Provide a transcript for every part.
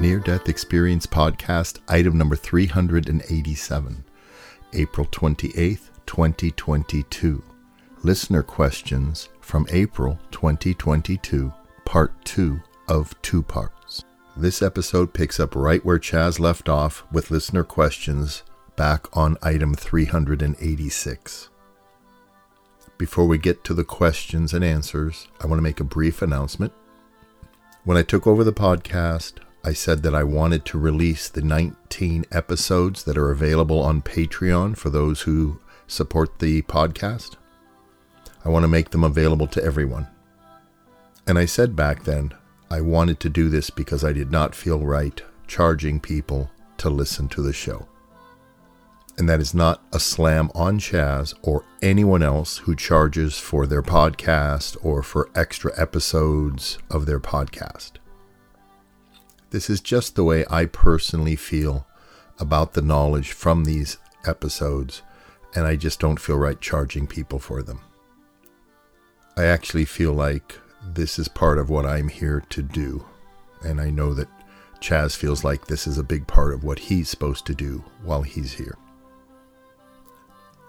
Near-Death Experience Podcast, item number 387, April 28th, 2022. Listener questions from April 2022, part 2 of 2 parts. This episode picks up right where Chaz left off with listener questions back on item 386. Before we get to the questions and answers, I want to make a brief announcement. When I took over the podcast, I said that I wanted to release the 19 episodes that are available on Patreon for those who support the podcast. I want to make them available to everyone. And I said back then, I wanted to do this because I did not feel right charging people to listen to the show. And that is not a slam on Chaz or anyone else who charges for their podcast or for extra episodes of their podcast. This is just the way I personally feel about the knowledge from these episodes, and I just don't feel right charging people for them. I actually feel like this is part of what I'm here to do, and I know that Chaz feels like this is a big part of what he's supposed to do while he's here.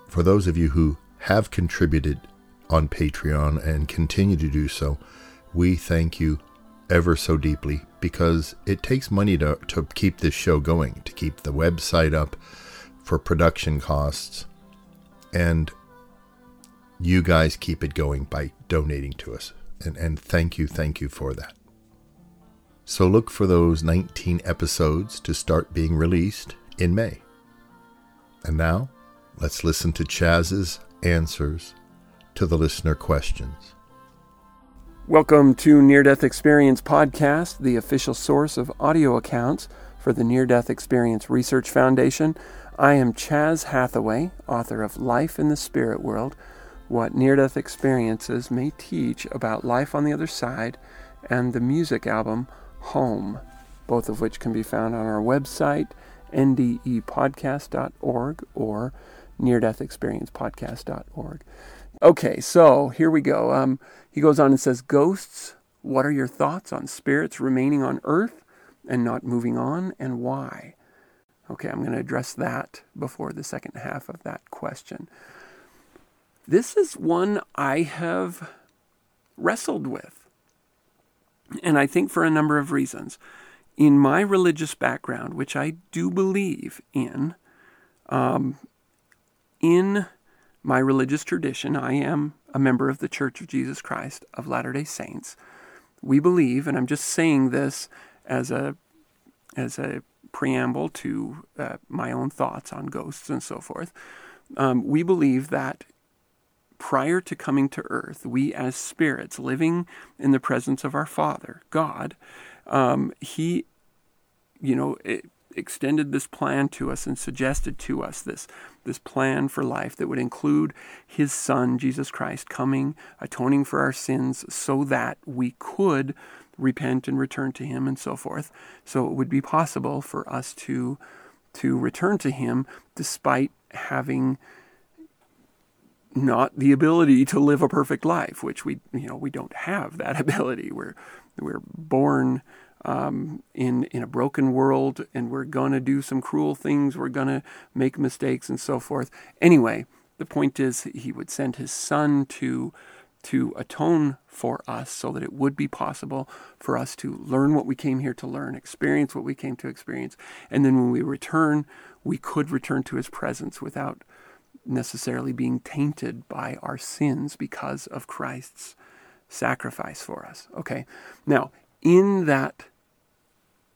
For those of you who have contributed on Patreon and continue to do so, we thank you ever so deeply, because it takes money to keep this show going, to keep the website up, for production costs, and you guys keep it going by donating to us, and thank you for that. So look for those 19 episodes to start being released in May. And now, let's listen to Chaz's answers to the listener questions. Welcome to Near-Death Experience Podcast, the official source of audio accounts for the Near-Death Experience Research Foundation. I am Chaz Hathaway, author of Life in the Spirit World, What Near-Death Experiences May Teach About Life on the Other Side, and the music album Home, both of which can be found on our website, ndepodcast.org or neardeathexperiencepodcast.org. Okay, so here we go. He goes on and says, Ghosts, what are your thoughts on spirits remaining on earth and not moving on, and why? Okay, I'm going to address that before the second half of that question. This is one I have wrestled with, and I think for a number of reasons. In my religious background, which I do believe in my religious tradition, I am a member of the Church of Jesus Christ of Latter-day Saints. We believe, and I'm just saying this as a preamble to my own thoughts on ghosts and so forth, we believe that prior to coming to earth, we as spirits living in the presence of our Father, God, He, extended this plan to us and suggested to us this plan for life that would include his Son, Jesus Christ, coming, atoning for our sins so that we could repent and return to him and so forth. So it would be possible for us to return to him despite having not the ability to live a perfect life, which we don't have that ability. We're born in a broken world, and we're going to do some cruel things, we're going to make mistakes and so forth. Anyway, the point is he would send his son to atone for us so that it would be possible for us to learn what we came here to learn, experience what we came to experience, and then when we return, we could return to his presence without necessarily being tainted by our sins because of Christ's sacrifice for us. Okay, now in that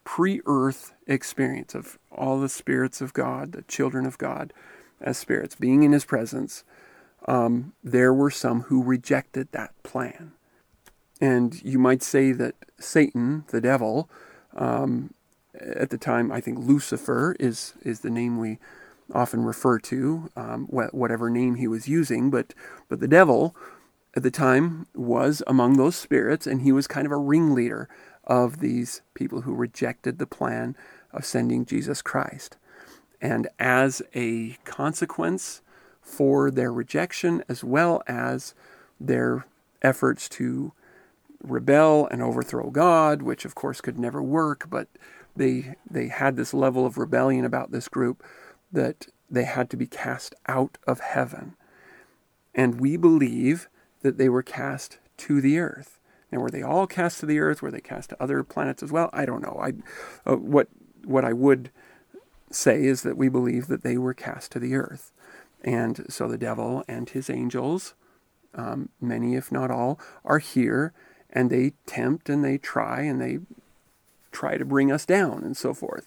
pre-earth experience of all the spirits of God, the children of God as spirits, being in his presence, there were some who rejected that plan. And you might say that Satan, the devil, at the time, I think Lucifer is the name we often refer to, whatever name he was using, but the devil at the time was among those spirits, and he was kind of a ringleader of these people who rejected the plan of sending Jesus Christ. And as a consequence for their rejection, as well as their efforts to rebel and overthrow God, which of course could never work, but they had this level of rebellion about this group that they had to be cast out of heaven. And we believe that they were cast to the earth. Now, were they all cast to the earth? Were they cast to other planets as well? I don't know. What I would say is that we believe that they were cast to the earth. And so the devil and his angels, many if not all, are here, and they tempt and they try to bring us down and so forth.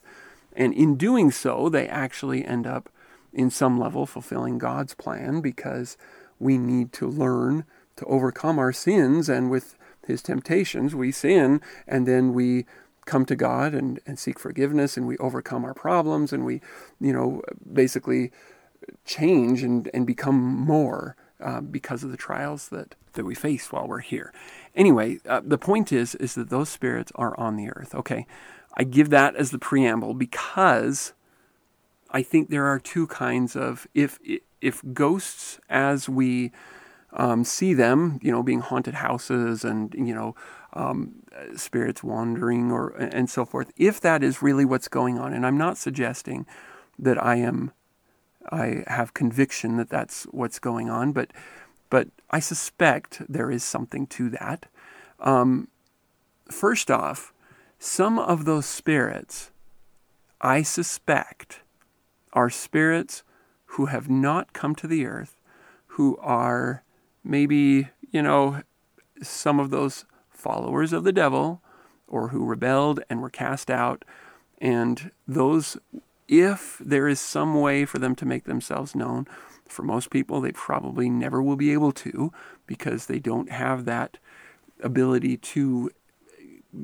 And in doing so, they actually end up in some level fulfilling God's plan, because we need to learn to overcome our sins, and with his temptations we sin, and then we come to God and seek forgiveness, and we overcome our problems, and we, basically change and become more because of the trials that we face while we're here. Anyway, the point is that those spirits are on the earth. Okay, I give that as the preamble because I think there are two kinds of, if ghosts as we see them, being haunted houses and, spirits wandering and so forth, if that is really what's going on, and I'm not suggesting that I have conviction that that's what's going on, but I suspect there is something to that. First off, some of those spirits, I suspect, are spirits who have not come to the earth, who are maybe, some of those followers of the devil, or who rebelled and were cast out. And those, if there is some way for them to make themselves known, for most people, they probably never will be able to, because they don't have that ability to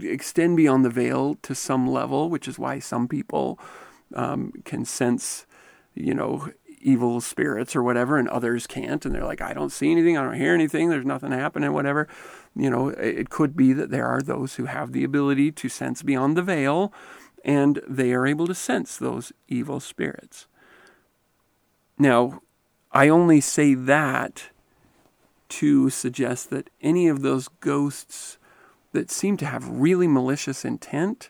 extend beyond the veil to some level, which is why some people can sense, evil spirits or whatever, and others can't. And they're like, I don't see anything, I don't hear anything, there's nothing happening, whatever. It could be that there are those who have the ability to sense beyond the veil, and they are able to sense those evil spirits. Now, I only say that to suggest that any of those ghosts that seem to have really malicious intent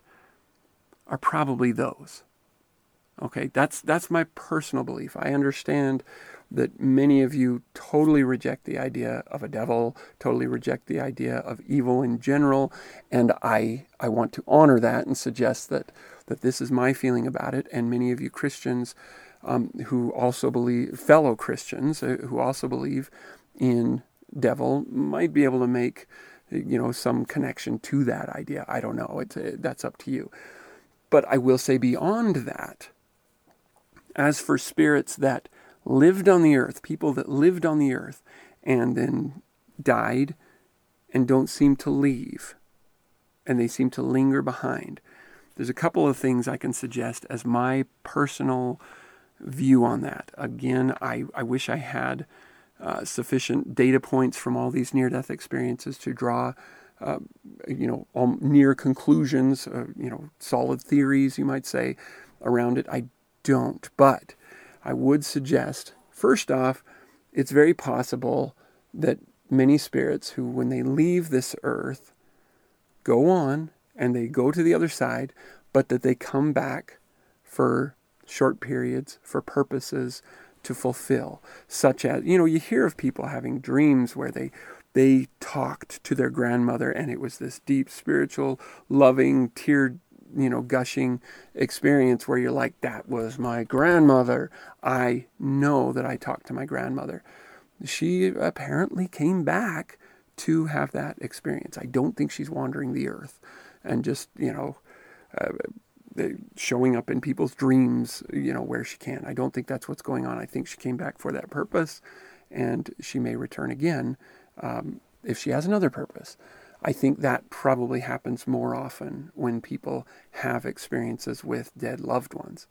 are probably those. Okay, that's my personal belief. I understand that many of you totally reject the idea of a devil, totally reject the idea of evil in general, and I want to honor that and suggest that this is my feeling about it. And many of you Christians who also believe, fellow Christians who also believe in devil, might be able to make some connection to that idea. I don't know. That's up to you. But I will say beyond that, as for spirits that lived on the earth, people that lived on the earth and then died and don't seem to leave, and they seem to linger behind, there's a couple of things I can suggest as my personal view on that. Again, I wish I had sufficient data points from all these near-death experiences to draw all near conclusions, solid theories, you might say, around it. I don't, but I would suggest, first off, it's very possible that many spirits who, when they leave this earth, go on and they go to the other side, but that they come back for short periods, for purposes to fulfill, such as, you hear of people having dreams where they talked to their grandmother, and it was this deep, spiritual, loving, tear, gushing experience where you're like, that was my grandmother. I know that I talked to my grandmother. She apparently came back to have that experience. I don't think she's wandering the earth and just, showing up in people's dreams, where she can. I don't think that's what's going on. I think she came back for that purpose, and she may return again if she has another purpose. I think that probably happens more often when people have experiences with dead loved ones.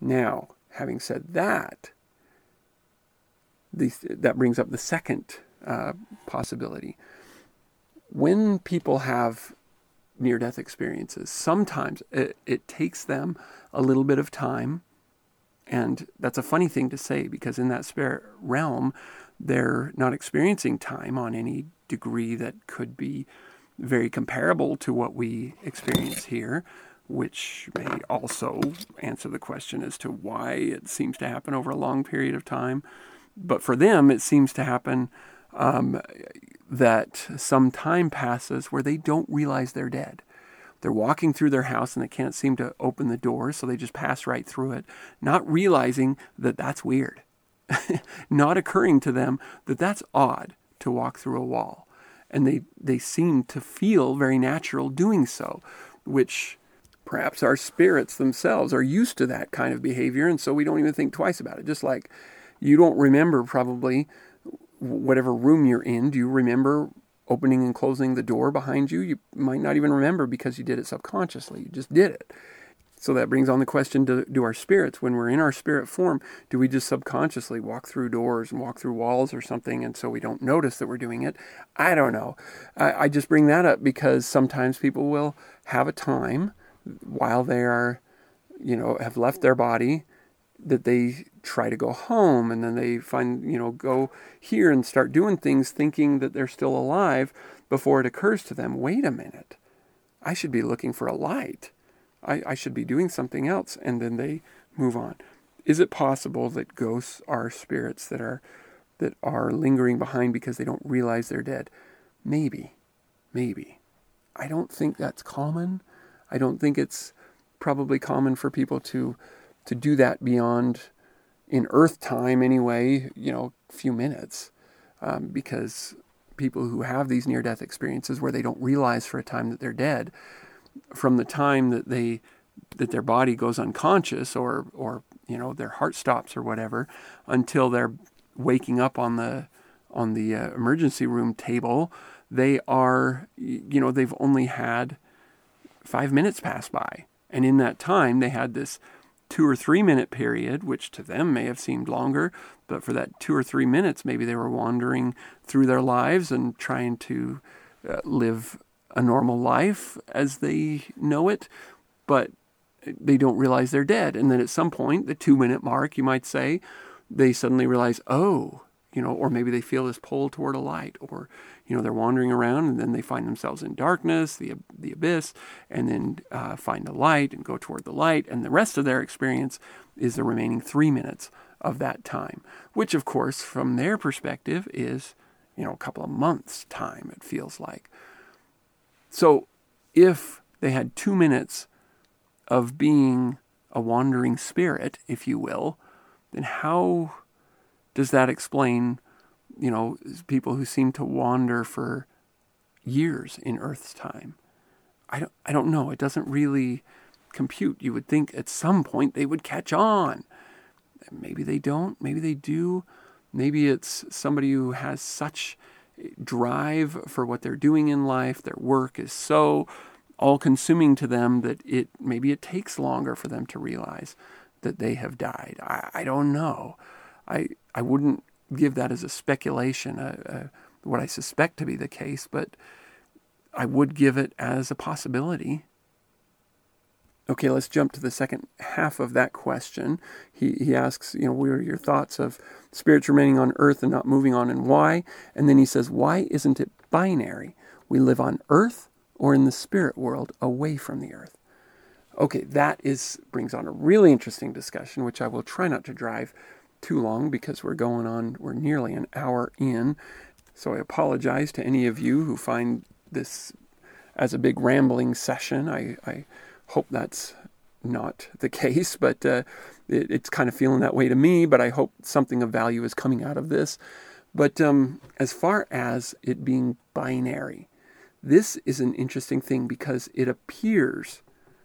Now, having said that, that brings up the second possibility. When people have near-death experiences, sometimes it takes them a little bit of time. And that's a funny thing to say, because in that spirit realm, they're not experiencing time on any degree that could be very comparable to what we experience here, which may also answer the question as to why it seems to happen over a long period of time. But for them, it seems to happen that some time passes where they don't realize they're dead. They're walking through their house and they can't seem to open the door, so they just pass right through it, not realizing that that's weird, not occurring to them that that's odd to walk through a wall. And they seem to feel very natural doing so, which perhaps our spirits themselves are used to that kind of behavior, and so we don't even think twice about it. Just like you don't remember probably whatever room you're in. Do you remember opening and closing the door behind you? You might not even remember, because you did it subconsciously. You just did it. So that brings on the question, do our spirits, when we're in our spirit form, do we just subconsciously walk through doors and walk through walls or something, and so we don't notice that we're doing it? I don't know. I just bring that up because sometimes people will have a time while they are, have left their body, that they try to go home, and then they find, go here and start doing things thinking that they're still alive, before it occurs to them, wait a minute, I should be looking for a light. I should be doing something else. And then they move on. Is it possible that ghosts are spirits that are lingering behind because they don't realize they're dead? Maybe. I don't think that's common. I don't think it's probably common for people to do that beyond, in Earth time anyway, a few minutes, because people who have these near-death experiences where they don't realize for a time that they're dead, from the time that their body goes unconscious or their heart stops or whatever, until they're waking up on the emergency room table, they are, they've only had 5 minutes pass by, and in that time they had this 2 or 3 minute period, which to them may have seemed longer, but for that 2 or 3 minutes, maybe they were wandering through their lives and trying to live a normal life as they know it, but they don't realize they're dead. And then at some point, the 2 minute mark, you might say, they suddenly realize, or maybe they feel this pull toward a light, or, they're wandering around and then they find themselves in darkness, the abyss, and then find a light and go toward the light. And the rest of their experience is the remaining 3 minutes of that time, which of course, from their perspective is, a couple of months time, it feels like. So if they had 2 minutes of being a wandering spirit, if you will, then how does that explain, people who seem to wander for years in Earth's time? I don't know. It doesn't really compute. You would think at some point they would catch on. Maybe they don't. Maybe they do. Maybe it's somebody who has such drive for what they're doing in life. Their work is so all-consuming to them that maybe it takes longer for them to realize that they have died. I don't know. I wouldn't give that as a speculation, what I suspect to be the case, but I would give it as a possibility. Okay, let's jump to the second half of that question. He asks, what are your thoughts of spirits remaining on Earth and not moving on, and why? And then he says, why isn't it binary? We live on Earth or in the spirit world away from the Earth? Okay, that brings on a really interesting discussion, which I will try not to drive too long, because we're nearly an hour in. So I apologize to any of you who find this as a big rambling session. I hope that's not the case, but it's kind of feeling that way to me, but I hope something of value is coming out of this. But as far as it being binary, this is an interesting thing because it appears,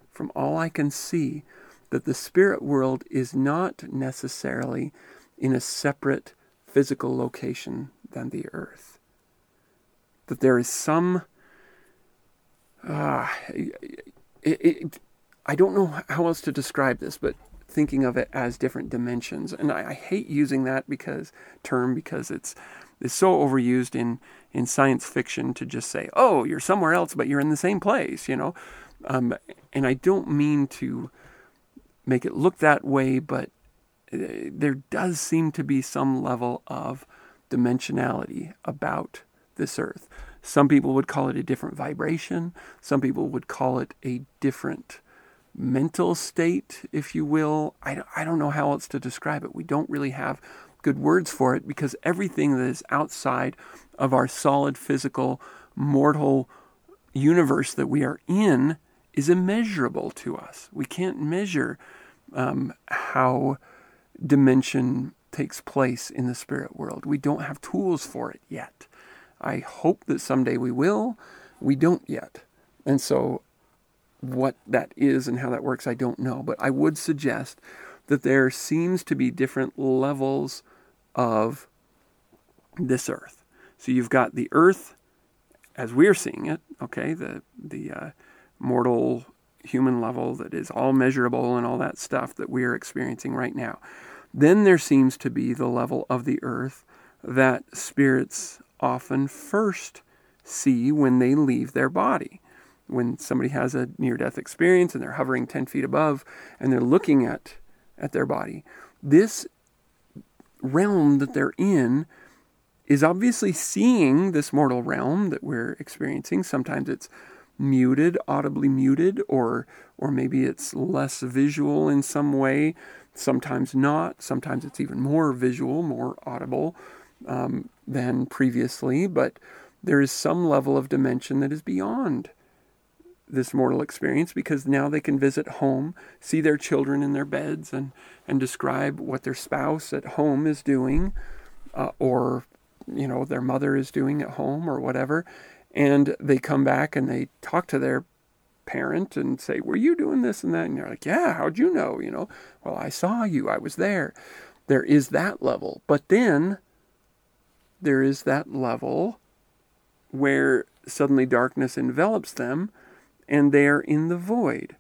from all I can see, that the spirit world is not necessarily in a separate physical location than the earth. That there is some... I don't know how else to describe this, but thinking of it as different dimensions. And I hate using that term because it's so overused in science fiction to just say, oh, you're somewhere else, but you're in the same place, you know. And I don't mean to make it look that way, but there does seem to be some level of dimensionality about this earth. Some people would call it a different vibration. Some people would call it a different mental state, if you will. I don't know how else to describe it. We don't really have good words for it because everything that is outside of our solid, physical, mortal universe that we are in is immeasurable to us. We can't measure how dimension takes place in the spirit world. We don't have tools for it yet. I hope that someday we will. We don't yet. And so what that is and how that works, I don't know. But I would suggest that there seems to be different levels of this earth. So you've got the earth as we're seeing it, okay, the mortal human level that is all measurable and all that stuff that we're experiencing right now. Then there seems to be the level of the earth that spirits often first see when they leave their body. When somebody has a near-death experience and they're hovering 10 feet above and they're looking at their body, this realm that they're in is obviously seeing this mortal realm that we're experiencing. Sometimes it's muted, audibly muted, or maybe it's less visual in some way. Sometimes not. Sometimes it's even more visual, more audible than previously, but there is some level of dimension that is beyond this mortal experience because now they can visit home, see their children in their beds, and describe what their spouse at home is doing, or you know their mother is doing at home or whatever, and they come back and they talk to their parent and say, "Were you doing this and that?" And they're like, "Yeah, how'd you know?" You know, "Well, I saw you. I was there." There is that level, but then there is that level where suddenly darkness envelops them and they are in the void.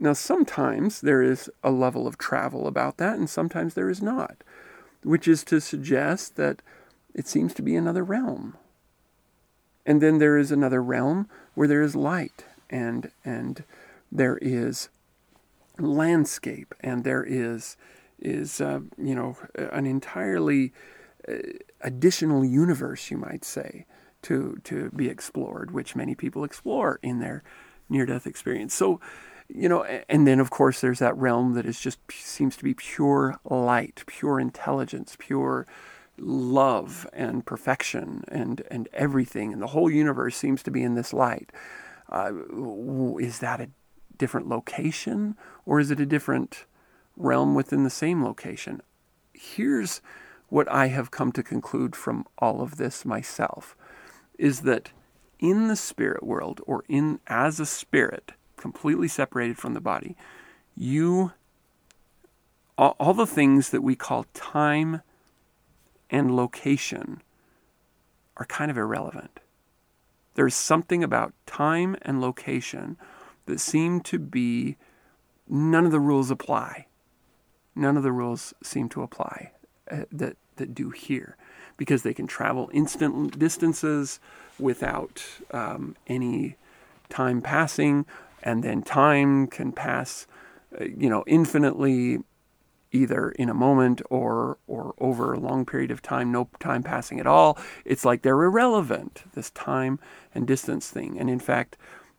Now, sometimes there is a level of travel about that and sometimes there is not, which is to suggest that it seems to be another realm. And then there is another realm where there is light and there is landscape and there is you know, an entirely additional universe, you might say, to be explored, which many people explore in their near-death experience. So, you know, and then of course there's that realm that is just seems to be pure light, pure intelligence, pure love and perfection and everything, and the whole universe seems to be in this light. Is that a different location, or is it a different realm within the same location? Here's what I have come to conclude from all of this myself is that in the spirit world, or in as a spirit, completely separated from the body, all the things that we call time and location are kind of irrelevant. There's something about time and location that seem to be, none of the rules apply. None of the rules seem to apply. That do here, because they can travel instant distances without any time passing, and then time can pass, you know, infinitely, either in a moment or over a long period of time, no time passing at all. It's like they're irrelevant, this time and distance thing. And in fact,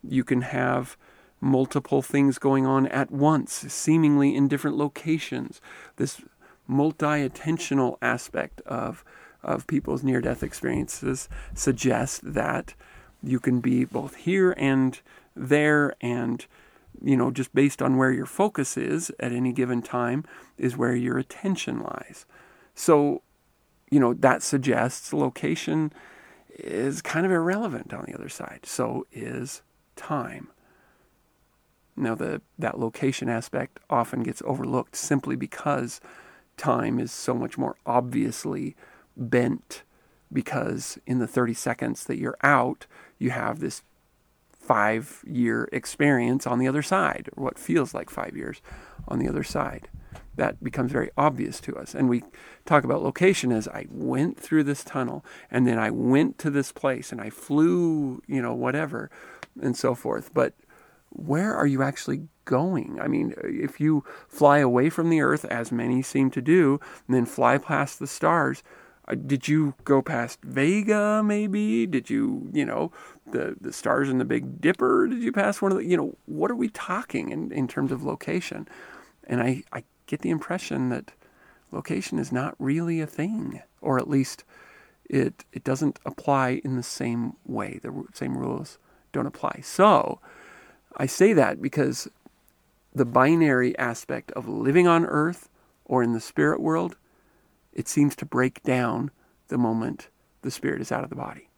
you can have multiple things going on at once, seemingly in different locations. This multi-attentional aspect of people's near-death experiences suggests that you can be both here and there, and you know, just based on where your focus is at any given time is where your attention lies. So you know, that suggests location is kind of irrelevant on the other side. So is time. Now, that location aspect often gets overlooked simply because time is so much more obviously bent, because in the 30 seconds that you're out, you have this 5-year experience on the other side, or what feels like 5 years on the other side. That becomes very obvious to us. And we talk about location as I went through this tunnel, and then I went to this place, and I flew, you know, whatever, and so forth. But where are you actually going? I mean, if you fly away from the earth, as many seem to do, and then fly past the stars, did you go past Vega, maybe? Did you, you know, the stars in the Big Dipper? Did you pass one of the, you know, what are we talking in terms of location? And I get the impression that location is not really a thing, or at least it doesn't apply in the same way. The same rules don't apply. So I say that because the binary aspect of living on earth or in the spirit world, it seems to break down the moment the spirit is out of the body.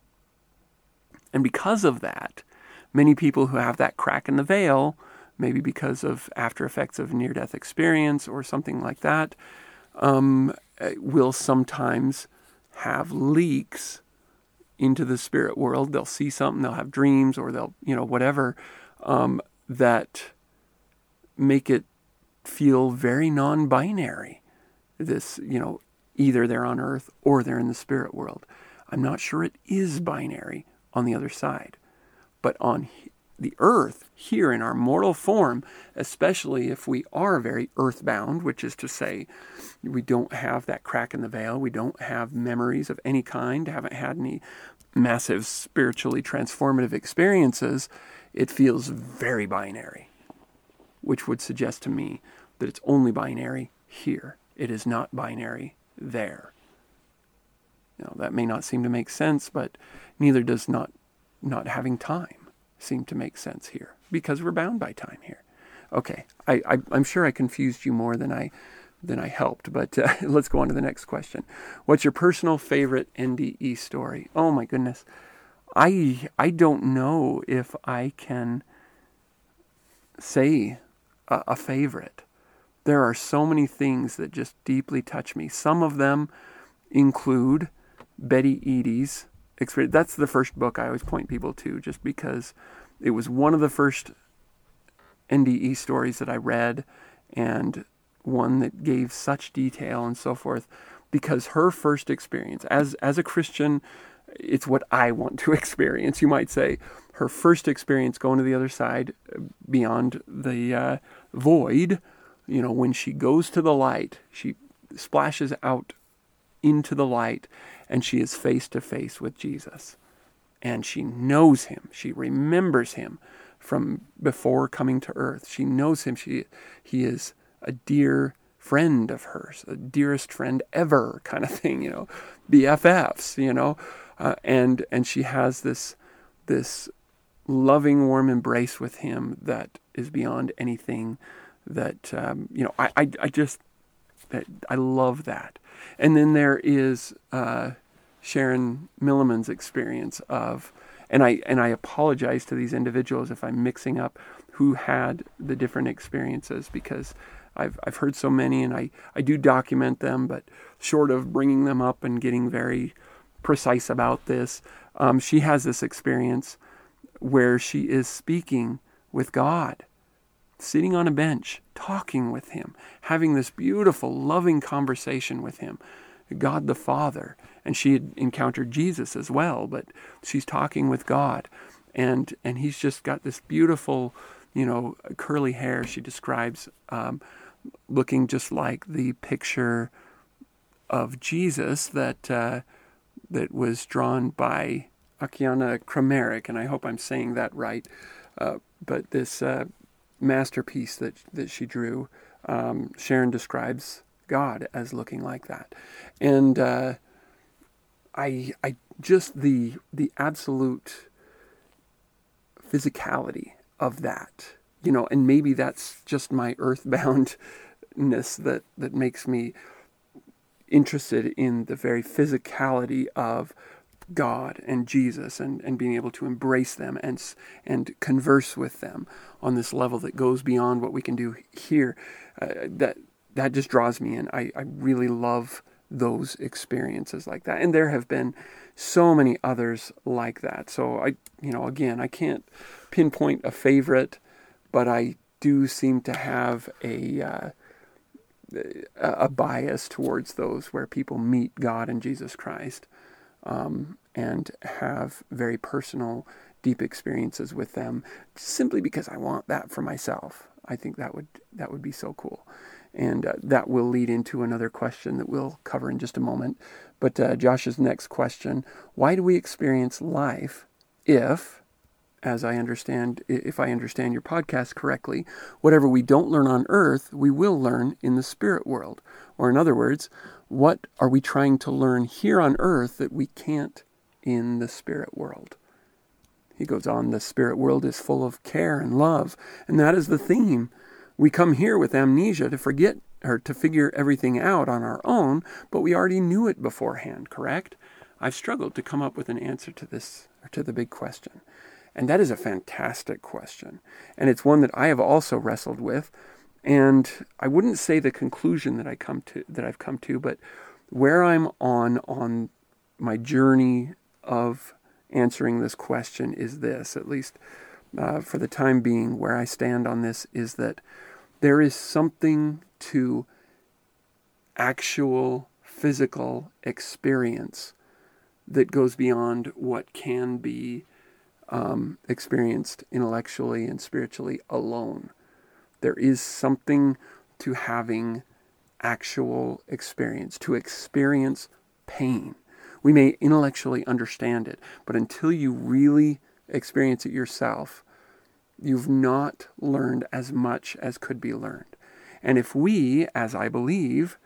And because of that, many people who have that crack in the veil, maybe because of after effects of near-death experience or something like that, will sometimes have leaks into the spirit world. They'll see something, they'll have dreams, or they'll, you know, whatever, that make it feel very non-binary. This, you know, either they're on earth or they're in the spirit world. I'm not sure it is binary on the other side. But on the earth, here in our mortal form, especially if we are very earthbound, which is to say we don't have that crack in the veil, we don't have memories of any kind, haven't had any massive spiritually transformative experiences, it feels very binary, which would suggest to me that it's only binary here. It is not binary there. Now, that may not seem to make sense, but neither does not having time seem to make sense here, because we're bound by time here. Okay, I'm sure I confused you more than I helped, but let's go on to the next question. What's your personal favorite NDE story? Oh my goodness, I don't know if I can say a favorite. There are so many things that just deeply touch me. Some of them include Betty Eady's experience. That's the first book I always point people to, just because it was one of the first NDE stories that I read, and one that gave such detail and so forth, because her first experience, as a Christian, it's what I want to experience, you might say. Her first experience going to the other side beyond the void. You know, when she goes to the light, she splashes out into the light, and she is face to face with Jesus. And she knows him. She remembers him from before coming to earth. She knows him. He is a dear friend of hers, a dearest friend ever kind of thing, you know, BFFs, you know. And she has this loving, warm embrace with him that is beyond anything that, you know, I just, I love that. And then there is Sharon Milliman's experience of, and I apologize to these individuals if I'm mixing up who had the different experiences, because I've heard so many, and I do document them, but short of bringing them up and getting very precise about this, she has this experience where she is speaking with God, sitting on a bench, talking with him, having this beautiful, loving conversation with him, God the Father. And she had encountered Jesus as well, but she's talking with God. And he's just got this beautiful, you know, curly hair she describes, looking just like the picture of Jesus that was drawn by Akiana Kramarik, and I hope I'm saying that right, but this masterpiece that she drew, Sharon describes God as looking like that. And I just the absolute physicality of that, you know, and maybe that's just my earthboundness that makes me interested in the very physicality of God and Jesus, and being able to embrace them and converse with them on this level that goes beyond what we can do here. That just draws me in. I really love those experiences like that, and there have been so many others like that. So I can't pinpoint a favorite, but I do seem to have a bias towards those where people meet God and Jesus Christ, and have very personal, deep experiences with them, simply because I want that for myself. I think that would be so cool. And that will lead into another question that we'll cover in just a moment. But Josh's next question: why do we experience life if, as I understand, if I understand your podcast correctly, whatever we don't learn on earth, we will learn in the spirit world? Or in other words, what are we trying to learn here on earth that we can't in the spirit world? He goes on, the spirit world is full of care and love, and that is the theme. We come here with amnesia to forget or to figure everything out on our own, but we already knew it beforehand, correct? I've struggled to come up with an answer to this, or to the big question. And that is a fantastic question. And it's one that I have also wrestled with. And I wouldn't say the conclusion that I've come to, but where I'm on my journey of answering this question is this, at least for the time being, where I stand on this is that there is something to actual physical experience that goes beyond what can be experienced intellectually and spiritually alone. There is something to having actual experience, to experience pain. We may intellectually understand it, but until you really experience it yourself, you've not learned as much as could be learned. And if we, as I believe,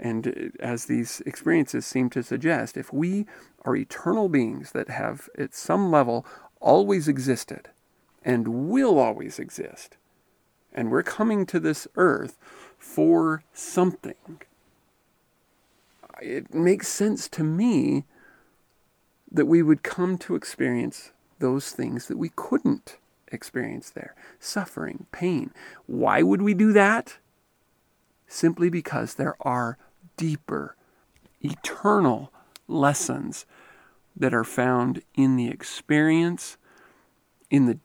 and as these experiences seem to suggest, if we are eternal beings that have, at some level, always existed and will always exist, and we're coming to this earth for something, it makes sense to me that we would come to experience those things that we couldn't experience there. Suffering, pain. Why would we do that? Simply because there are deeper, eternal lessons that are found in the experience, in the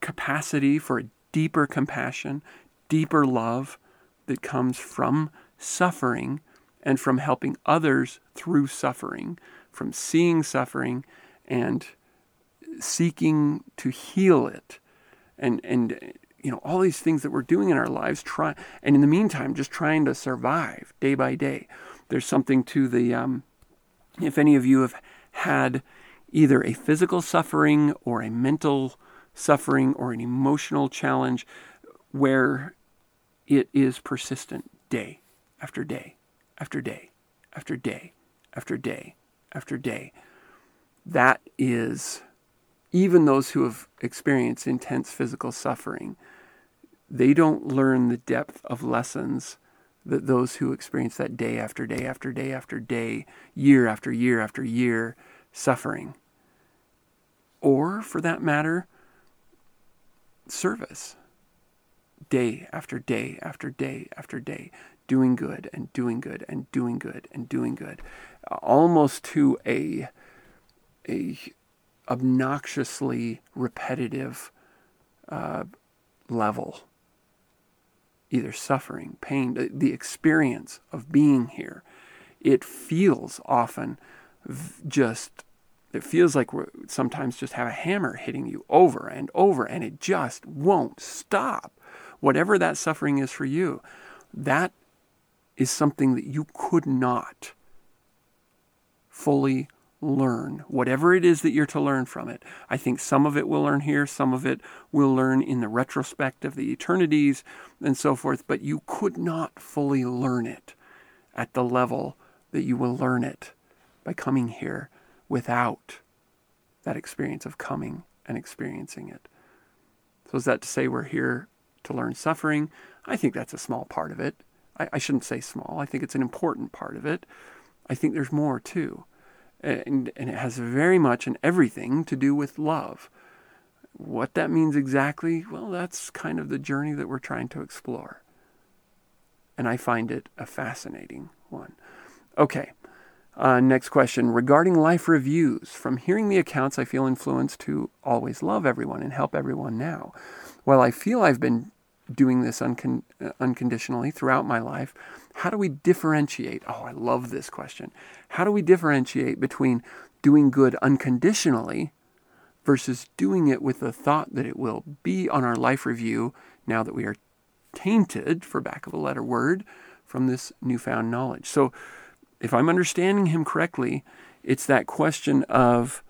capacity for a deeper compassion, deeper love that comes from suffering and from helping others through suffering, from seeing suffering and seeking to heal it, and all these things that we're doing in our lives, and in the meantime just trying to survive day by day. There's something to the if any of you have had either a physical suffering or a mental suffering or an emotional challenge where it is persistent day after day after day after day after day after day, that is, even those who have experienced intense physical suffering, they don't learn the depth of lessons that those who experience that day after day after day after day, year after year after year suffering. Or, for that matter, service. Day after day after day after day, doing good and doing good and doing good and doing good. Almost to a obnoxiously repetitive level. Either suffering, pain, the experience of being here. It feels often it feels like we sometimes just have a hammer hitting you over and over, and it just won't stop. Whatever that suffering is for you, that is something that you could not fully learn, whatever it is that you're to learn from it. I think some of it we'll learn here, some of it we'll learn in the retrospect of the eternities and so forth, but you could not fully learn it at the level that you will learn it by coming here without that experience of coming and experiencing it. So is that to say we're here to learn suffering? I think that's a small part of it. I shouldn't say small. I think it's an important part of it. I think there's more too. And it has very much and everything to do with love. What that means exactly, well, that's kind of the journey that we're trying to explore. And I find it a fascinating one. Okay, next question. Regarding life reviews, from hearing the accounts, I feel influenced to always love everyone and help everyone now. While I feel I've been doing this unconditionally throughout my life, how do we differentiate? Oh, I love this question. How do we differentiate between doing good unconditionally versus doing it with the thought that it will be on our life review now that we are tainted, for lack of a better word, from this newfound knowledge? So if I'm understanding him correctly, it's that question of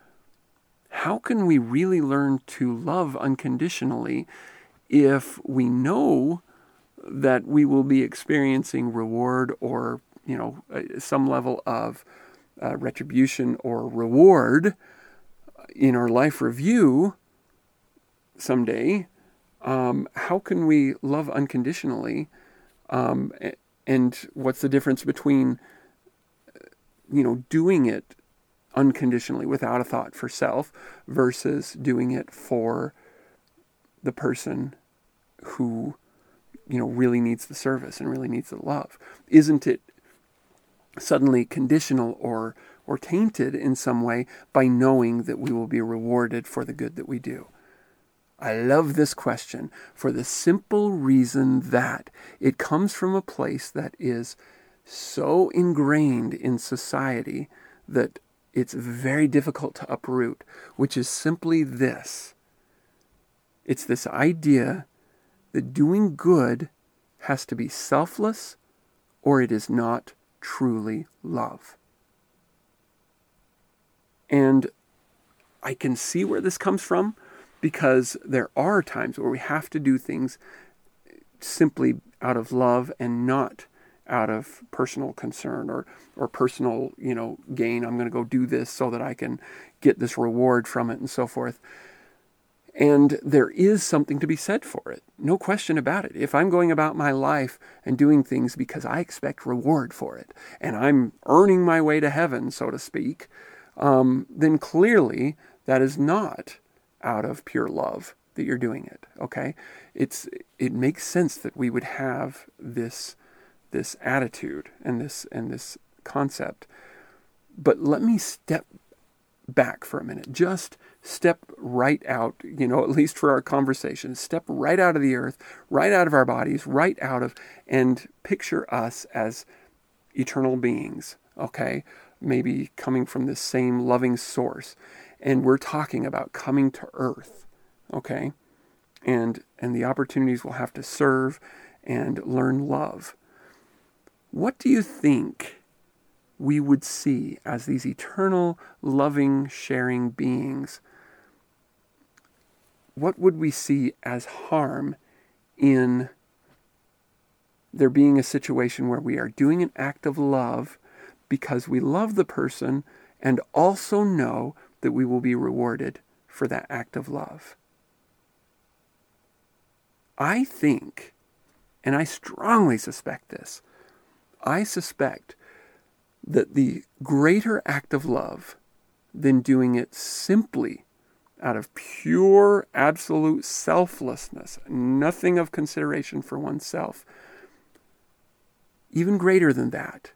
how can we really learn to love unconditionally if we know that we will be experiencing reward or, you know, some level of retribution or reward in our life review someday? How can we love unconditionally? And what's the difference between, you know, doing it unconditionally without a thought for self versus doing it for the person who, you know, really needs the service and really needs the love? Isn't it suddenly conditional or tainted in some way by knowing that we will be rewarded for the good that we do? I love this question for the simple reason that it comes from a place that is so ingrained in society that it's very difficult to uproot, which is simply this. It's this idea that doing good has to be selfless or it is not truly love. And I can see where this comes from because there are times where we have to do things simply out of love and not out of personal concern or personal, you know, gain. I'm going to go do this so that I can get this reward from it and so forth. And there is something to be said for it. No question about it. If I'm going about my life and doing things because I expect reward for it, and I'm earning my way to heaven, so to speak, then clearly that is not out of pure love that you're doing it, okay? It makes sense that we would have this attitude and this concept. But let me step back for a minute. Just step right out, you know, at least for our conversation, step right out of the earth, right out of our bodies, right out of, and picture us as eternal beings, okay? Maybe coming from this same loving source. And we're talking about coming to earth, okay? And the opportunities we'll have to serve and learn love. What do you think we would see as these eternal, loving, sharing beings? What would we see as harm in there being a situation where we are doing an act of love because we love the person and also know that we will be rewarded for that act of love? I think, and I strongly suspect this, I suspect that the greater act of love than doing it simply out of pure, absolute selflessness, nothing of consideration for oneself, even greater than that,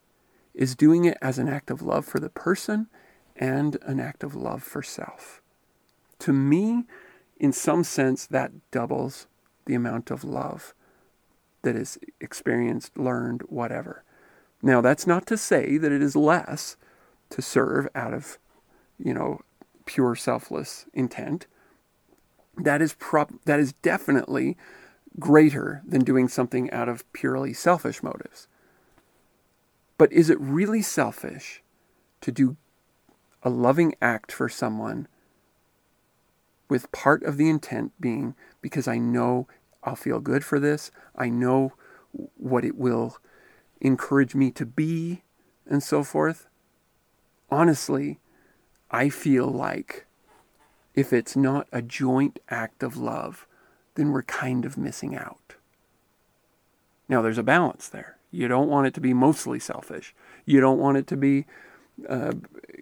is doing it as an act of love for the person and an act of love for self. To me, in some sense, that doubles the amount of love that is experienced, learned, whatever. Now, that's not to say that it is less to serve out of, you know, pure selfless intent. That is definitely greater than doing something out of purely selfish motives. But is it really selfish to do a loving act for someone with part of the intent being because I know I'll feel good for this, I know what it will encourage me to be, and so forth? Honestly, I feel like if it's not a joint act of love, then we're kind of missing out. Now, there's a balance there. You don't want it to be mostly selfish. You don't want it to be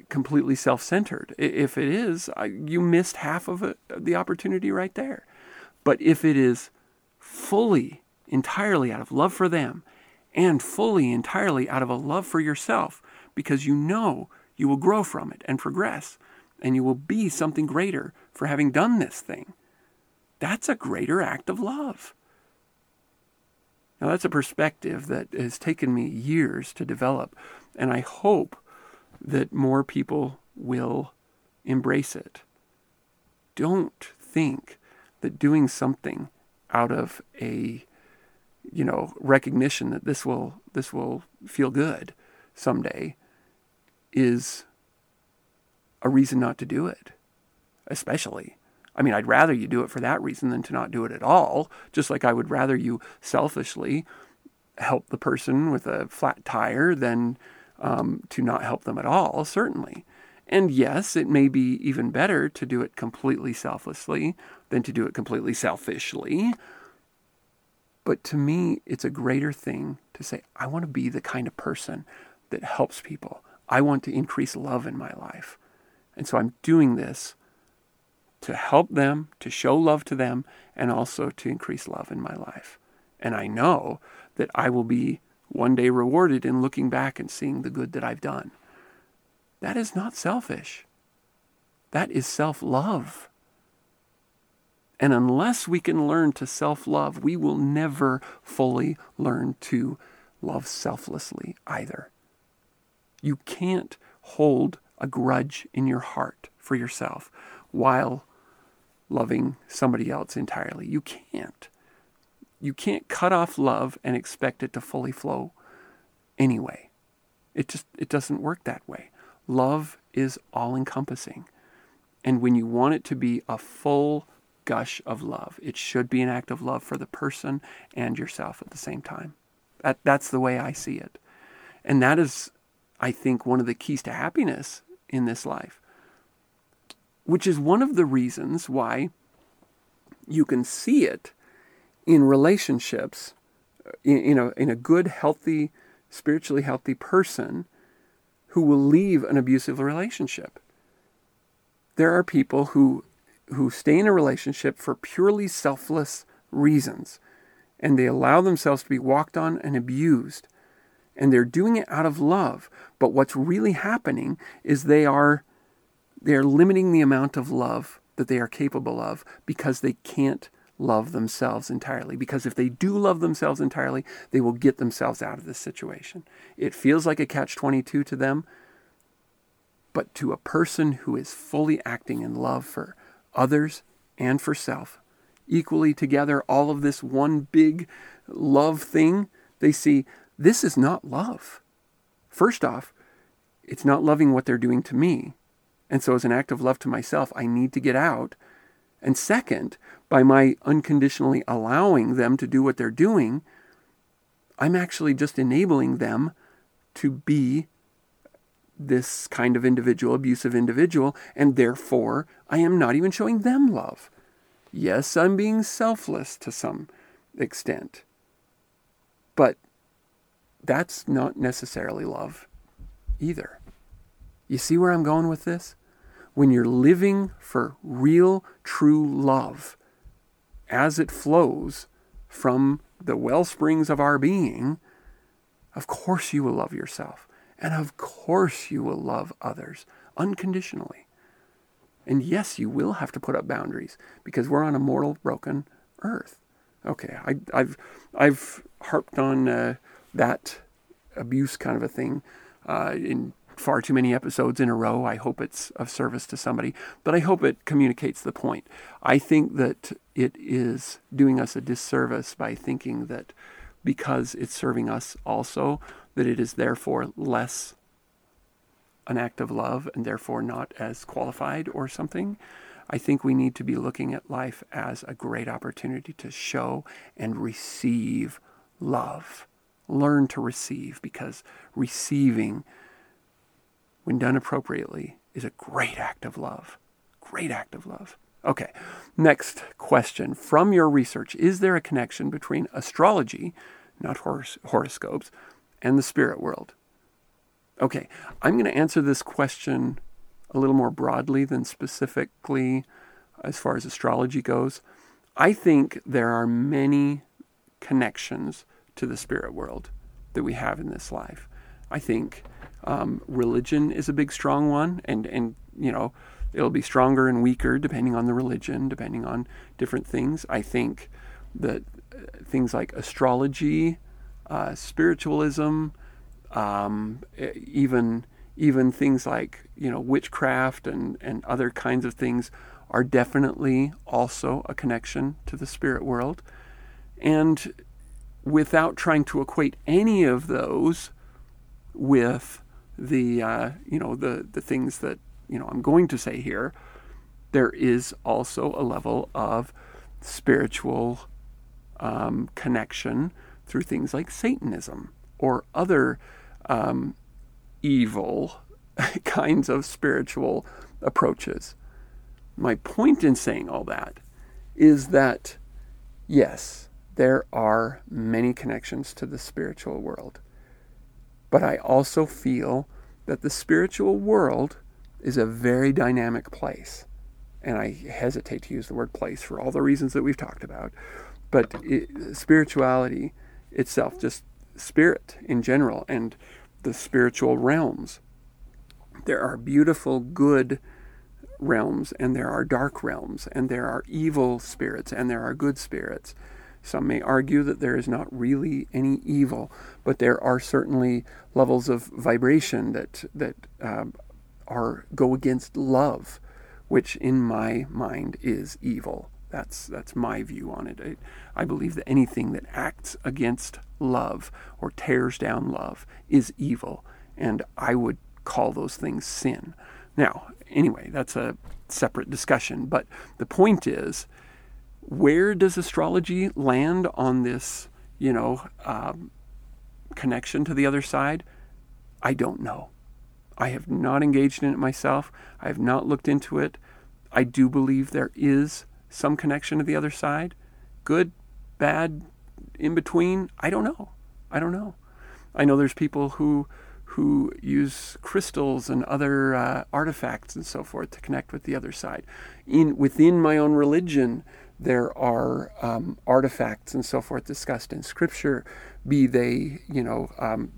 completely self-centered. If it is, you missed half of the opportunity right there. But if it is fully, entirely out of love for them, and fully, entirely out of a love for yourself, because you know you will grow from it and progress, and you will be something greater for having done this thing, that's a greater act of love. Now, that's a perspective that has taken me years to develop, and I hope that more people will embrace it. Don't think that doing something out of a, recognition that this will feel good someday is a reason not to do it, especially. I mean, I'd rather you do it for that reason than to not do it at all, just like I would rather you selfishly help the person with a flat tire than to not help them at all, certainly. And yes, it may be even better to do it completely selflessly than to do it completely selfishly. But to me, it's a greater thing to say, I want to be the kind of person that helps people. I want to increase love in my life. And so I'm doing this to help them, to show love to them, and also to increase love in my life. And I know that I will be one day rewarded in looking back and seeing the good that I've done. That is not selfish. That is self-love. And unless we can learn to self-love, we will never fully learn to love selflessly either. You can't hold a grudge in your heart for yourself while loving somebody else entirely. You can't. You can't cut off love and expect it to fully flow anyway. It doesn't work that way. Love is all-encompassing. And when you want it to be a full gush of love, it should be an act of love for the person and yourself at the same time. That's the way I see it. And that is, I think, one of the keys to happiness in this life, which is one of the reasons why you can see it in relationships, in a good, healthy, spiritually healthy person who will leave an abusive relationship. There are people who stay in a relationship for purely selfless reasons, and they allow themselves to be walked on and abused, and they're doing it out of love. But what's really happening is they are limiting the amount of love that they are capable of because they can't love themselves entirely. Because if they do love themselves entirely, they will get themselves out of this situation. It feels like a catch-22 to them, but to a person who is fully acting in love for others and for self, equally together, all of this one big love thing, they see this is not love. First off, it's not loving what they're doing to me. And so as an act of love to myself, I need to get out. And second, by my unconditionally allowing them to do what they're doing, I'm actually just enabling them to be this kind of individual, abusive individual, and therefore I am not even showing them love. Yes, I'm being selfless to some extent, but that's not necessarily love either. You see where I'm going with this? When you're living for real, true love as it flows from the wellsprings of our being, of course you will love yourself. And of course you will love others unconditionally. And yes, you will have to put up boundaries because we're on a mortal, broken earth. Okay, I've harped on that abuse kind of a thing in far too many episodes in a row. I hope it's of service to somebody, but I hope it communicates the point. I think that it is doing us a disservice by thinking that because it's serving us also, that it is therefore less an act of love and therefore not as qualified or something. I think we need to be looking at life as a great opportunity to show and receive love. Learn to receive, because receiving, when done appropriately, is a great act of love. Great act of love. Okay, next question. From your research, is there a connection between astrology not horoscopes, and the spirit world. Okay, I'm going to answer this question a little more broadly than specifically as far as astrology goes. I think there are many connections to the spirit world that we have in this life. I think religion is a big, strong one, and you know, it'll be stronger and weaker depending on the religion, depending on different things. I think that things like astrology, spiritualism, even things like, you know, witchcraft and other kinds of things are definitely also a connection to the spirit world. And without trying to equate any of those with the, you know, the things that, you know, I'm going to say here, there is also a level of spiritual connection through things like Satanism or other evil kinds of spiritual approaches. My point in saying all that is that, yes, there are many connections to the spiritual world. But I also feel that the spiritual world is a very dynamic place. And I hesitate to use the word place for all the reasons that we've talked about. But spirituality itself, just spirit in general, and the spiritual realms. There are beautiful, good realms, and there are dark realms, and there are evil spirits, and there are good spirits. Some may argue that there is not really any evil, but there are certainly levels of vibration that go against love, which in my mind is evil. That's my view on it. I believe that anything that acts against love or tears down love is evil, and I would call those things sin. Now, anyway, that's a separate discussion, but the point is, where does astrology land on this, you know, connection to the other side? I don't know. I have not engaged in it myself. I have not looked into it. I do believe there is some connection to the other side. Good, bad, in between, I don't know. I know there's people who use crystals and other artifacts and so forth to connect with the other side. Within my own religion, there are artifacts and so forth discussed in Scripture, be they, you know,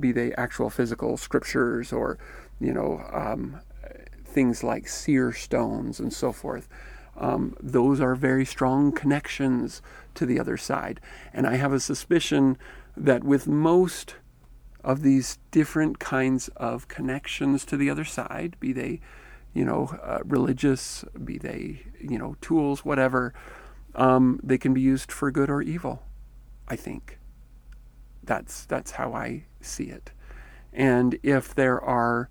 be they actual physical scriptures or, you know, things like seer stones and so forth. Those are very strong connections to the other side. And I have a suspicion that with most of these different kinds of connections to the other side, be they, you know, religious, be they, you know, tools, whatever, they can be used for good or evil, I think. That's how I see it. And if there are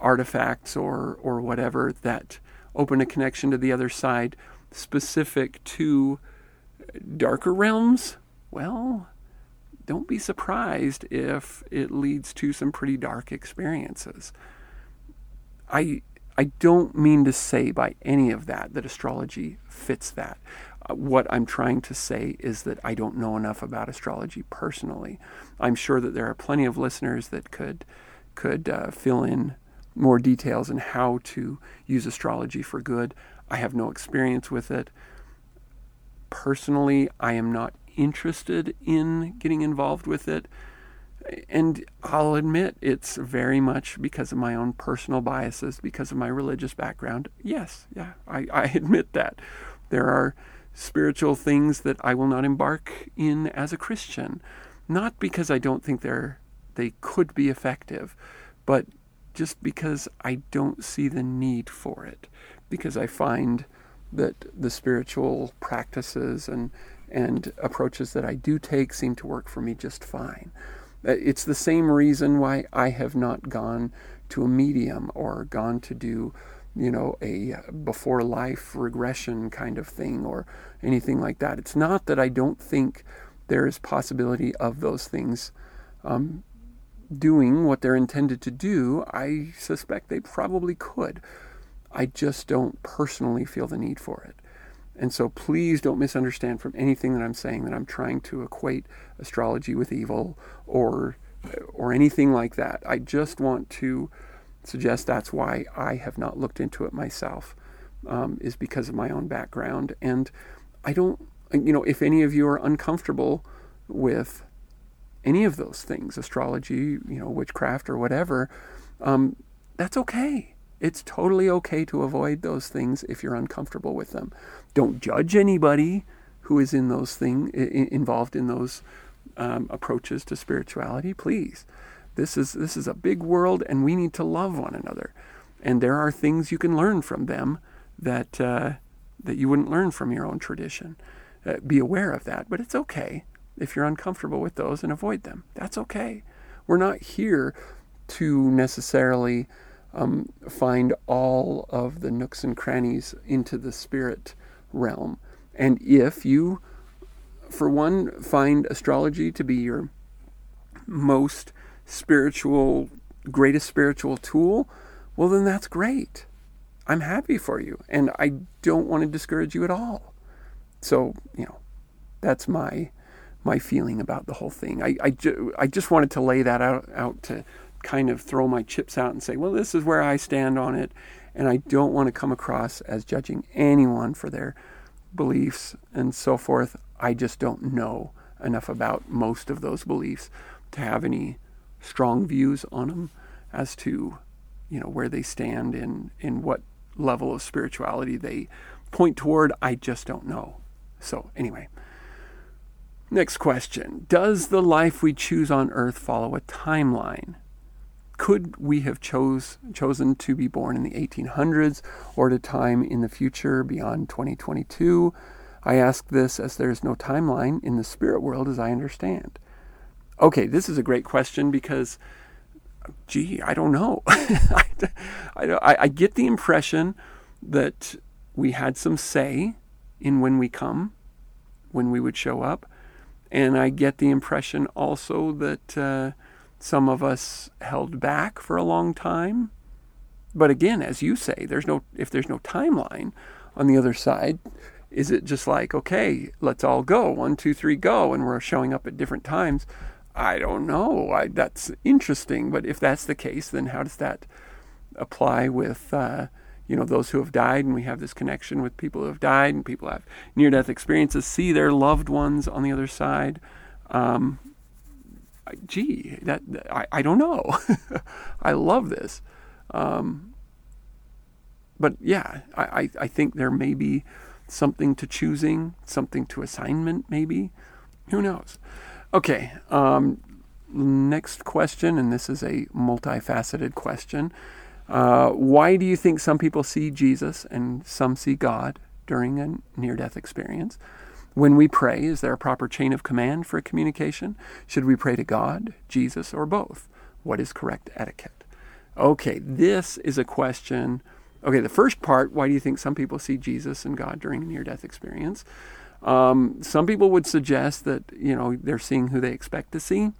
artifacts or whatever that open a connection to the other side specific to darker realms, well, don't be surprised if it leads to some pretty dark experiences. I don't mean to say by any of that astrology fits that. What I'm trying to say is that I don't know enough about astrology personally. I'm sure that there are plenty of listeners that could fill in more details on how to use astrology for good. I have no experience with it. Personally, I am not interested in getting involved with it. And I'll admit it's very much because of my own personal biases, because of my religious background. Yes, I admit that. There are spiritual things that I will not embark in as a Christian. Not because I don't think they could be effective, but just because I don't see the need for it, because I find that the spiritual practices and approaches that I do take seem to work for me just fine. It's the same reason why I have not gone to a medium or gone to do, you know, a before life regression kind of thing or anything like that. It's not that I don't think there is possibility of those things doing what they're intended to do. I suspect they probably could. I just don't personally feel the need for it. And so please don't misunderstand from anything that I'm saying that I'm trying to equate astrology with evil or anything like that. I just want to suggest that's why I have not looked into it myself, is because of my own background. And I don't, you know, if any of you are uncomfortable with any of those things, astrology, you know, witchcraft or whatever, that's okay. It's totally okay to avoid those things if you're uncomfortable with them. Don't judge anybody who is in those things, involved in those approaches to spirituality, please. This is a big world, and we need to love one another. And there are things you can learn from them that that you wouldn't learn from your own tradition. Be aware of that, but it's okay if you're uncomfortable with those and avoid them. That's okay. We're not here to necessarily find all of the nooks and crannies into the spirit realm. And if you, for one, find astrology to be your most spiritual, greatest spiritual tool, well, then that's great. I'm happy for you, and I don't want to discourage you at all. So, you know, that's my feeling about the whole thing. I just wanted to lay that out to kind of throw my chips out and say, well, this is where I stand on it, and I don't want to come across as judging anyone for their beliefs and so forth. I just don't know enough about most of those beliefs to have any strong views on them as to, you know, where they stand and what level of spirituality they point toward. I just don't know. So anyway, next question. Does the life we choose on earth follow a timeline? Could we have chosen to be born in the 1800s or at a time in the future beyond 2022? I ask this as there is no timeline in the spirit world as I understand. Okay, this is a great question because, gee, I don't know. I get the impression that we had some say in when we come, when we would show up. And I get the impression also that some of us held back for a long time. But again, as you say, if there's no timeline on the other side, is it just like, okay, let's all go, 1, 2, 3, go, and we're showing up at different times? I don't know. That's interesting. But if that's the case, then how does that apply with you know, those who have died, and we have this connection with people who have died, and people have near-death experiences, see their loved ones on the other side. I don't know. I love this. But yeah, I think there may be something to choosing, something to assignment maybe. Who knows? Okay, next question, and this is a multifaceted question. Why do you think some people see Jesus and some see God during a near-death experience? When we pray, is there a proper chain of command for communication? Should we pray to God, Jesus, or both? What is correct etiquette? Okay, this is a question. Okay, the first part, why do you think some people see Jesus and God during a near-death experience? Some people would suggest that, you know, they're seeing who they expect to see.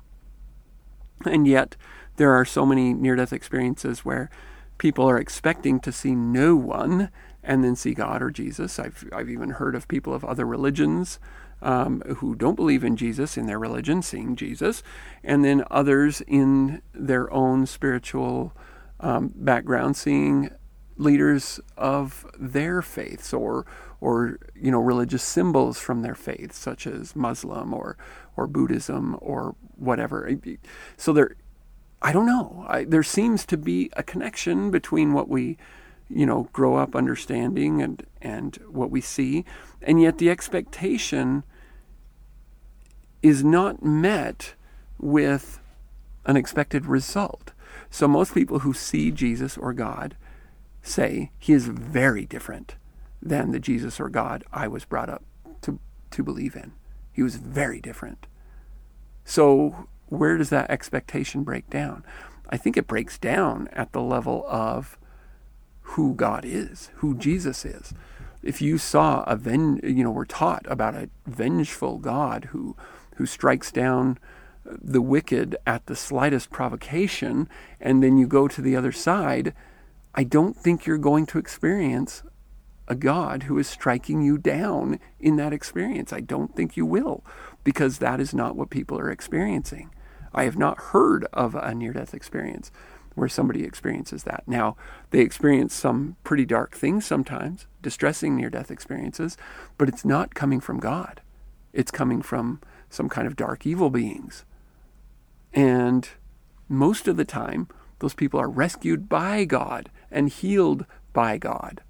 And yet, there are so many near-death experiences where people are expecting to see no one and then see God or Jesus. I've even heard of people of other religions who don't believe in Jesus in their religion, seeing Jesus, and then others in their own spiritual background seeing leaders of their faiths or you know, religious symbols from their faith, such as Muslim or Buddhism or whatever. So there, I don't know. There seems to be a connection between what we, you know, grow up understanding and what we see. And yet the expectation is not met with an expected result. So most people who see Jesus or God say he is very different than the Jesus or God I was brought up to believe in. He was very different. So where does that expectation break down? I think it breaks down at the level of who God is, who Jesus is. If you saw we're taught about a vengeful God who strikes down the wicked at the slightest provocation, and then you go to the other side, I don't think you're going to experience a God who is striking you down in that experience. I don't think you will, because that is not what people are experiencing. I have not heard of a near-death experience where somebody experiences that. Now, they experience some pretty dark things sometimes, distressing near-death experiences, but it's not coming from God. It's coming from some kind of dark evil beings. And most of the time, those people are rescued by God and healed by God.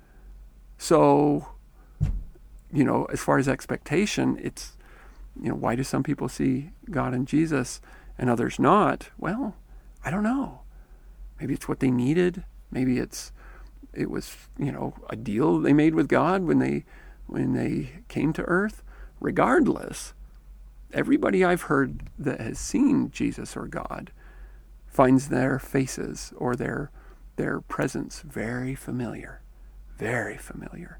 So, you know, as far as expectation, it's, you know, why do some people see God and Jesus and others not? Well, I don't know. Maybe it's what they needed. Maybe it was, you know, a deal they made with God when they came to earth. Regardless, everybody I've heard that has seen Jesus or God finds their faces or their presence very familiar. Very familiar.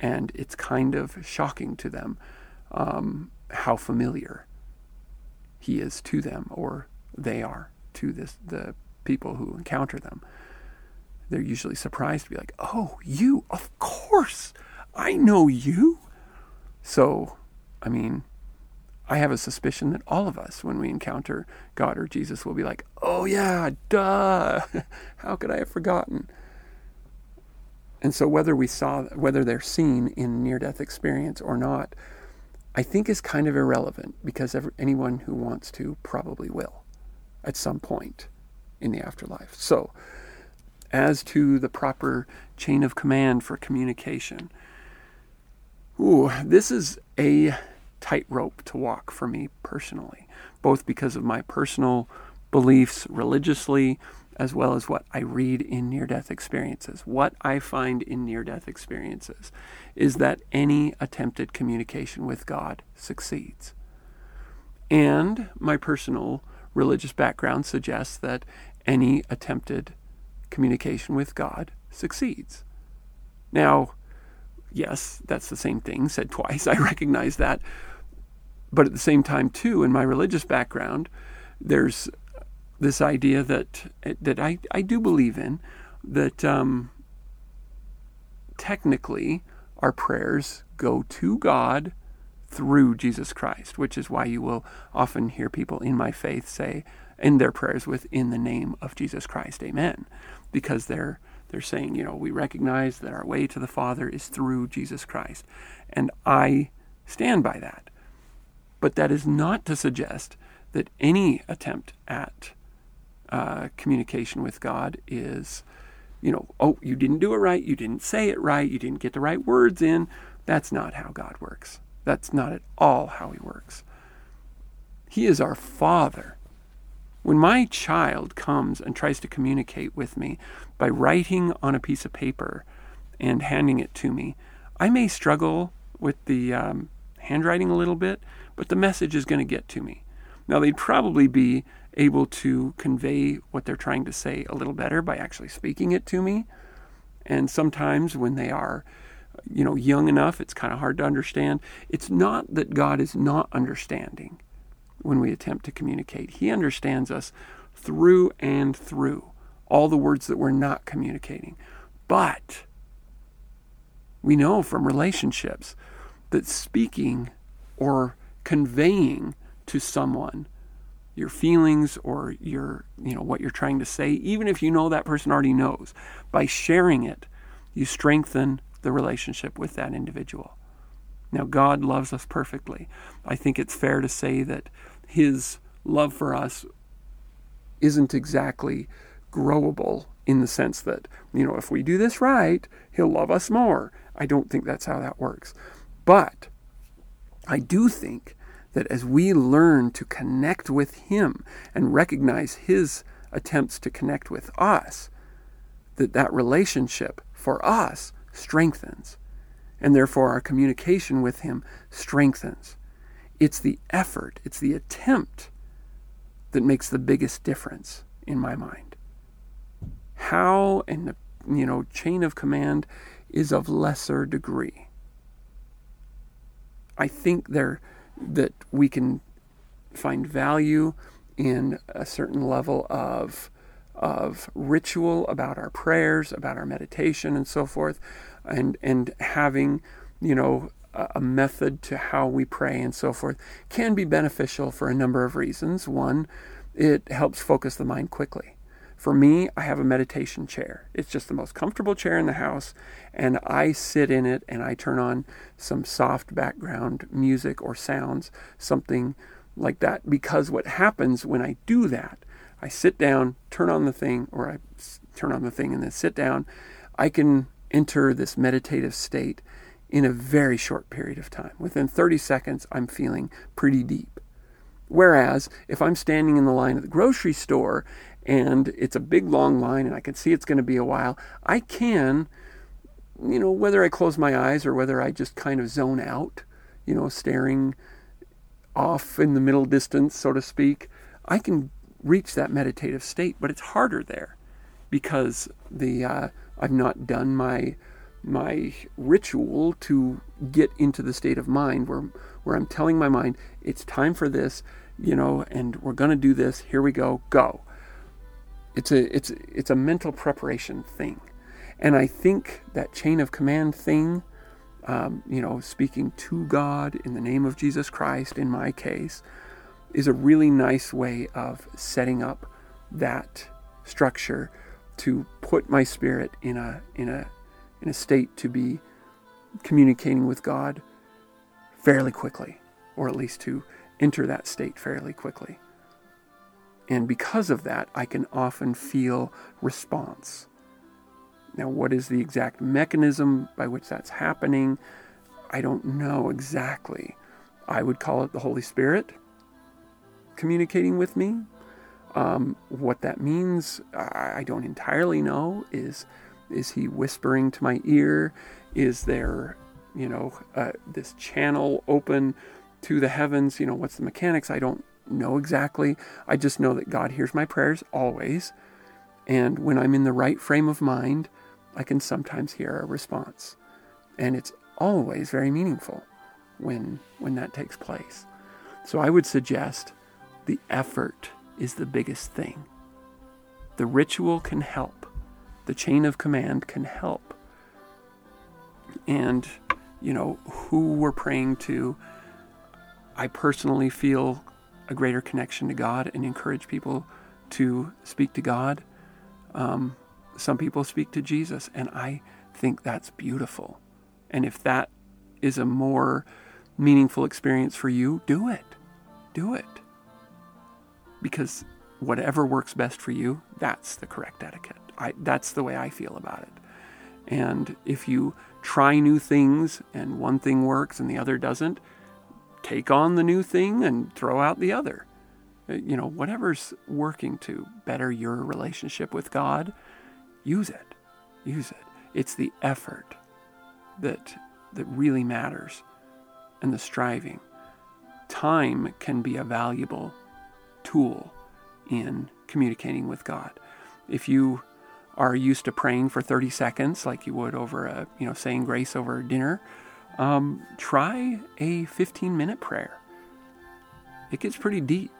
And it's kind of shocking to them how familiar he is to them, or they are to the people who encounter them. They're usually surprised to be like, oh, you, of course, I know you. So, I mean, I have a suspicion that all of us, when we encounter God or Jesus, will be like, oh yeah, duh, how could I have forgotten? And so whether they're seen in near-death experience or not, I think is kind of irrelevant, because anyone who wants to probably will at some point in the afterlife. So as to the proper chain of command for communication, this is a tightrope to walk for me personally, both because of my personal beliefs religiously, as well as what I read in near-death experiences. What I find in near-death experiences is that any attempted communication with God succeeds. And my personal religious background suggests that any attempted communication with God succeeds. Now, yes, that's the same thing said twice. I recognize that. But at the same time, too, in my religious background, there's this idea that I do believe in, that technically our prayers go to God through Jesus Christ, which is why you will often hear people in my faith say in their prayers in the name of Jesus Christ, amen, because they're saying, you know, we recognize that our way to the Father is through Jesus Christ, and I stand by that. But that is not to suggest that any attempt at communication with God is, you know, oh, you didn't do it right, you didn't say it right, you didn't get the right words in. That's not how God works. That's not at all how he works. He is our Father. When my child comes and tries to communicate with me by writing on a piece of paper and handing it to me, I may struggle with the handwriting a little bit, but the message is going to get to me. Now, they'd probably be able to convey what they're trying to say a little better by actually speaking it to me. And sometimes when they are, you know, young enough, it's kind of hard to understand. It's not that God is not understanding when we attempt to communicate. He understands us through and through, all the words that we're not communicating. But we know from relationships that speaking or conveying to someone your feelings or your, you know, what you're trying to say, even if you know that person already knows, by sharing it, you strengthen the relationship with that individual. Now, God loves us perfectly. I think it's fair to say that his love for us isn't exactly growable in the sense that, you know, if we do this right, he'll love us more. I don't think that's how that works. But I do think that as we learn to connect with him and recognize his attempts to connect with us, that relationship for us strengthens, and therefore our communication with him strengthens. It's the effort, it's the attempt that makes the biggest difference in my mind. How and the, you know, chain of command is of lesser degree. I think that we can find value in a certain level of ritual about our prayers, about our meditation, and so forth. and having, you know, a method to how we pray and so forth can be beneficial for a number of reasons. One, it helps focus the mind quickly. For me, I have a meditation chair. It's just the most comfortable chair in the house, and I sit in it and I turn on some soft background music or sounds, something like that, because what happens when I do that, I sit down, turn on the thing, or I turn on the thing and then sit down, I can enter this meditative state in a very short period of time. Within 30 seconds, I'm feeling pretty deep. Whereas if I'm standing in the line at the grocery store and it's a big long line and I can see it's going to be a while, I can, you know, whether I close my eyes or whether I just kind of zone out, you know, staring off in the middle distance, so to speak, I can reach that meditative state, but it's harder there because the I've not done my ritual to get into the state of mind where I'm telling my mind, it's time for this, you know, and we're going to do this, here we go. It's a mental preparation thing. And I think that chain of command thing, you know, speaking to God in the name of Jesus Christ, in my case, is a really nice way of setting up that structure to put my spirit in a state to be communicating with God fairly quickly, or at least to enter that state fairly quickly. And because of that, I can often feel response. Now, what is the exact mechanism by which that's happening? I don't know exactly. I would call it the Holy Spirit communicating with me. What that means, I don't entirely know. Is he whispering to my ear? Is there, you know, this channel open to the heavens? You know, what's the mechanics? I don't know exactly. I just know that God hears my prayers always, and when I'm in the right frame of mind, I can sometimes hear a response, and it's always very meaningful when that takes place. So I would suggest the effort is the biggest thing. The ritual can help. The chain of command can help. And, you know, who we're praying to, I personally feel a greater connection to God and encourage people to speak to God. Some people speak to Jesus, and I think that's beautiful. And if that is a more meaningful experience for you, do it. Do it. Because whatever works best for you, that's the correct etiquette. That's the way I feel about it. And if you try new things and one thing works and the other doesn't, take on the new thing and throw out the other. You know, whatever's working to better your relationship with God, use it. Use it. It's the effort that really matters, and the striving. Time can be a valuable tool in communicating with God. If you are used to praying for 30 seconds, like you would over a, you know, saying grace over dinner, try a 15-minute prayer. It gets pretty deep.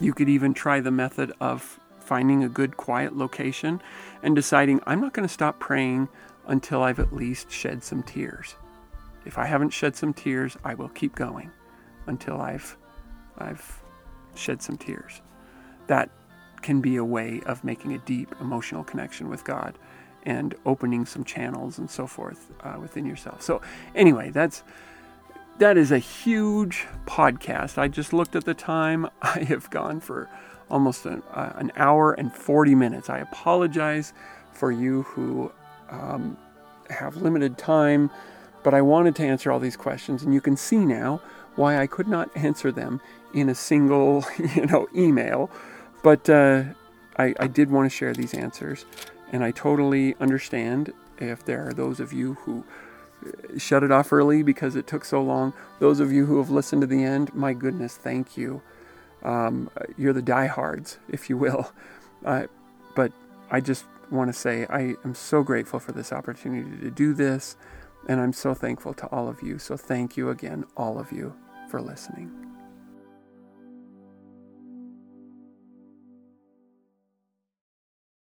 You could even try the method of finding a good quiet location and deciding, I'm not going to stop praying until I've at least shed some tears. If I haven't shed some tears, I will keep going until I've shed some tears. That can be a way of making a deep emotional connection with God and opening some channels and so forth within yourself. So anyway, that is a huge podcast. I just looked at the time. I have gone for almost an hour and 40 minutes. I apologize for you who have limited time, but I wanted to answer all these questions, and you can see now why I could not answer them in a single, you know, email. But I did want to share these answers. And I totally understand if there are those of you who shut it off early because it took so long. Those of you who have listened to the end, my goodness, thank you. You're the diehards, if you will. But I just want to say I am so grateful for this opportunity to do this. And I'm so thankful to all of you. So thank you again, all of you, for listening.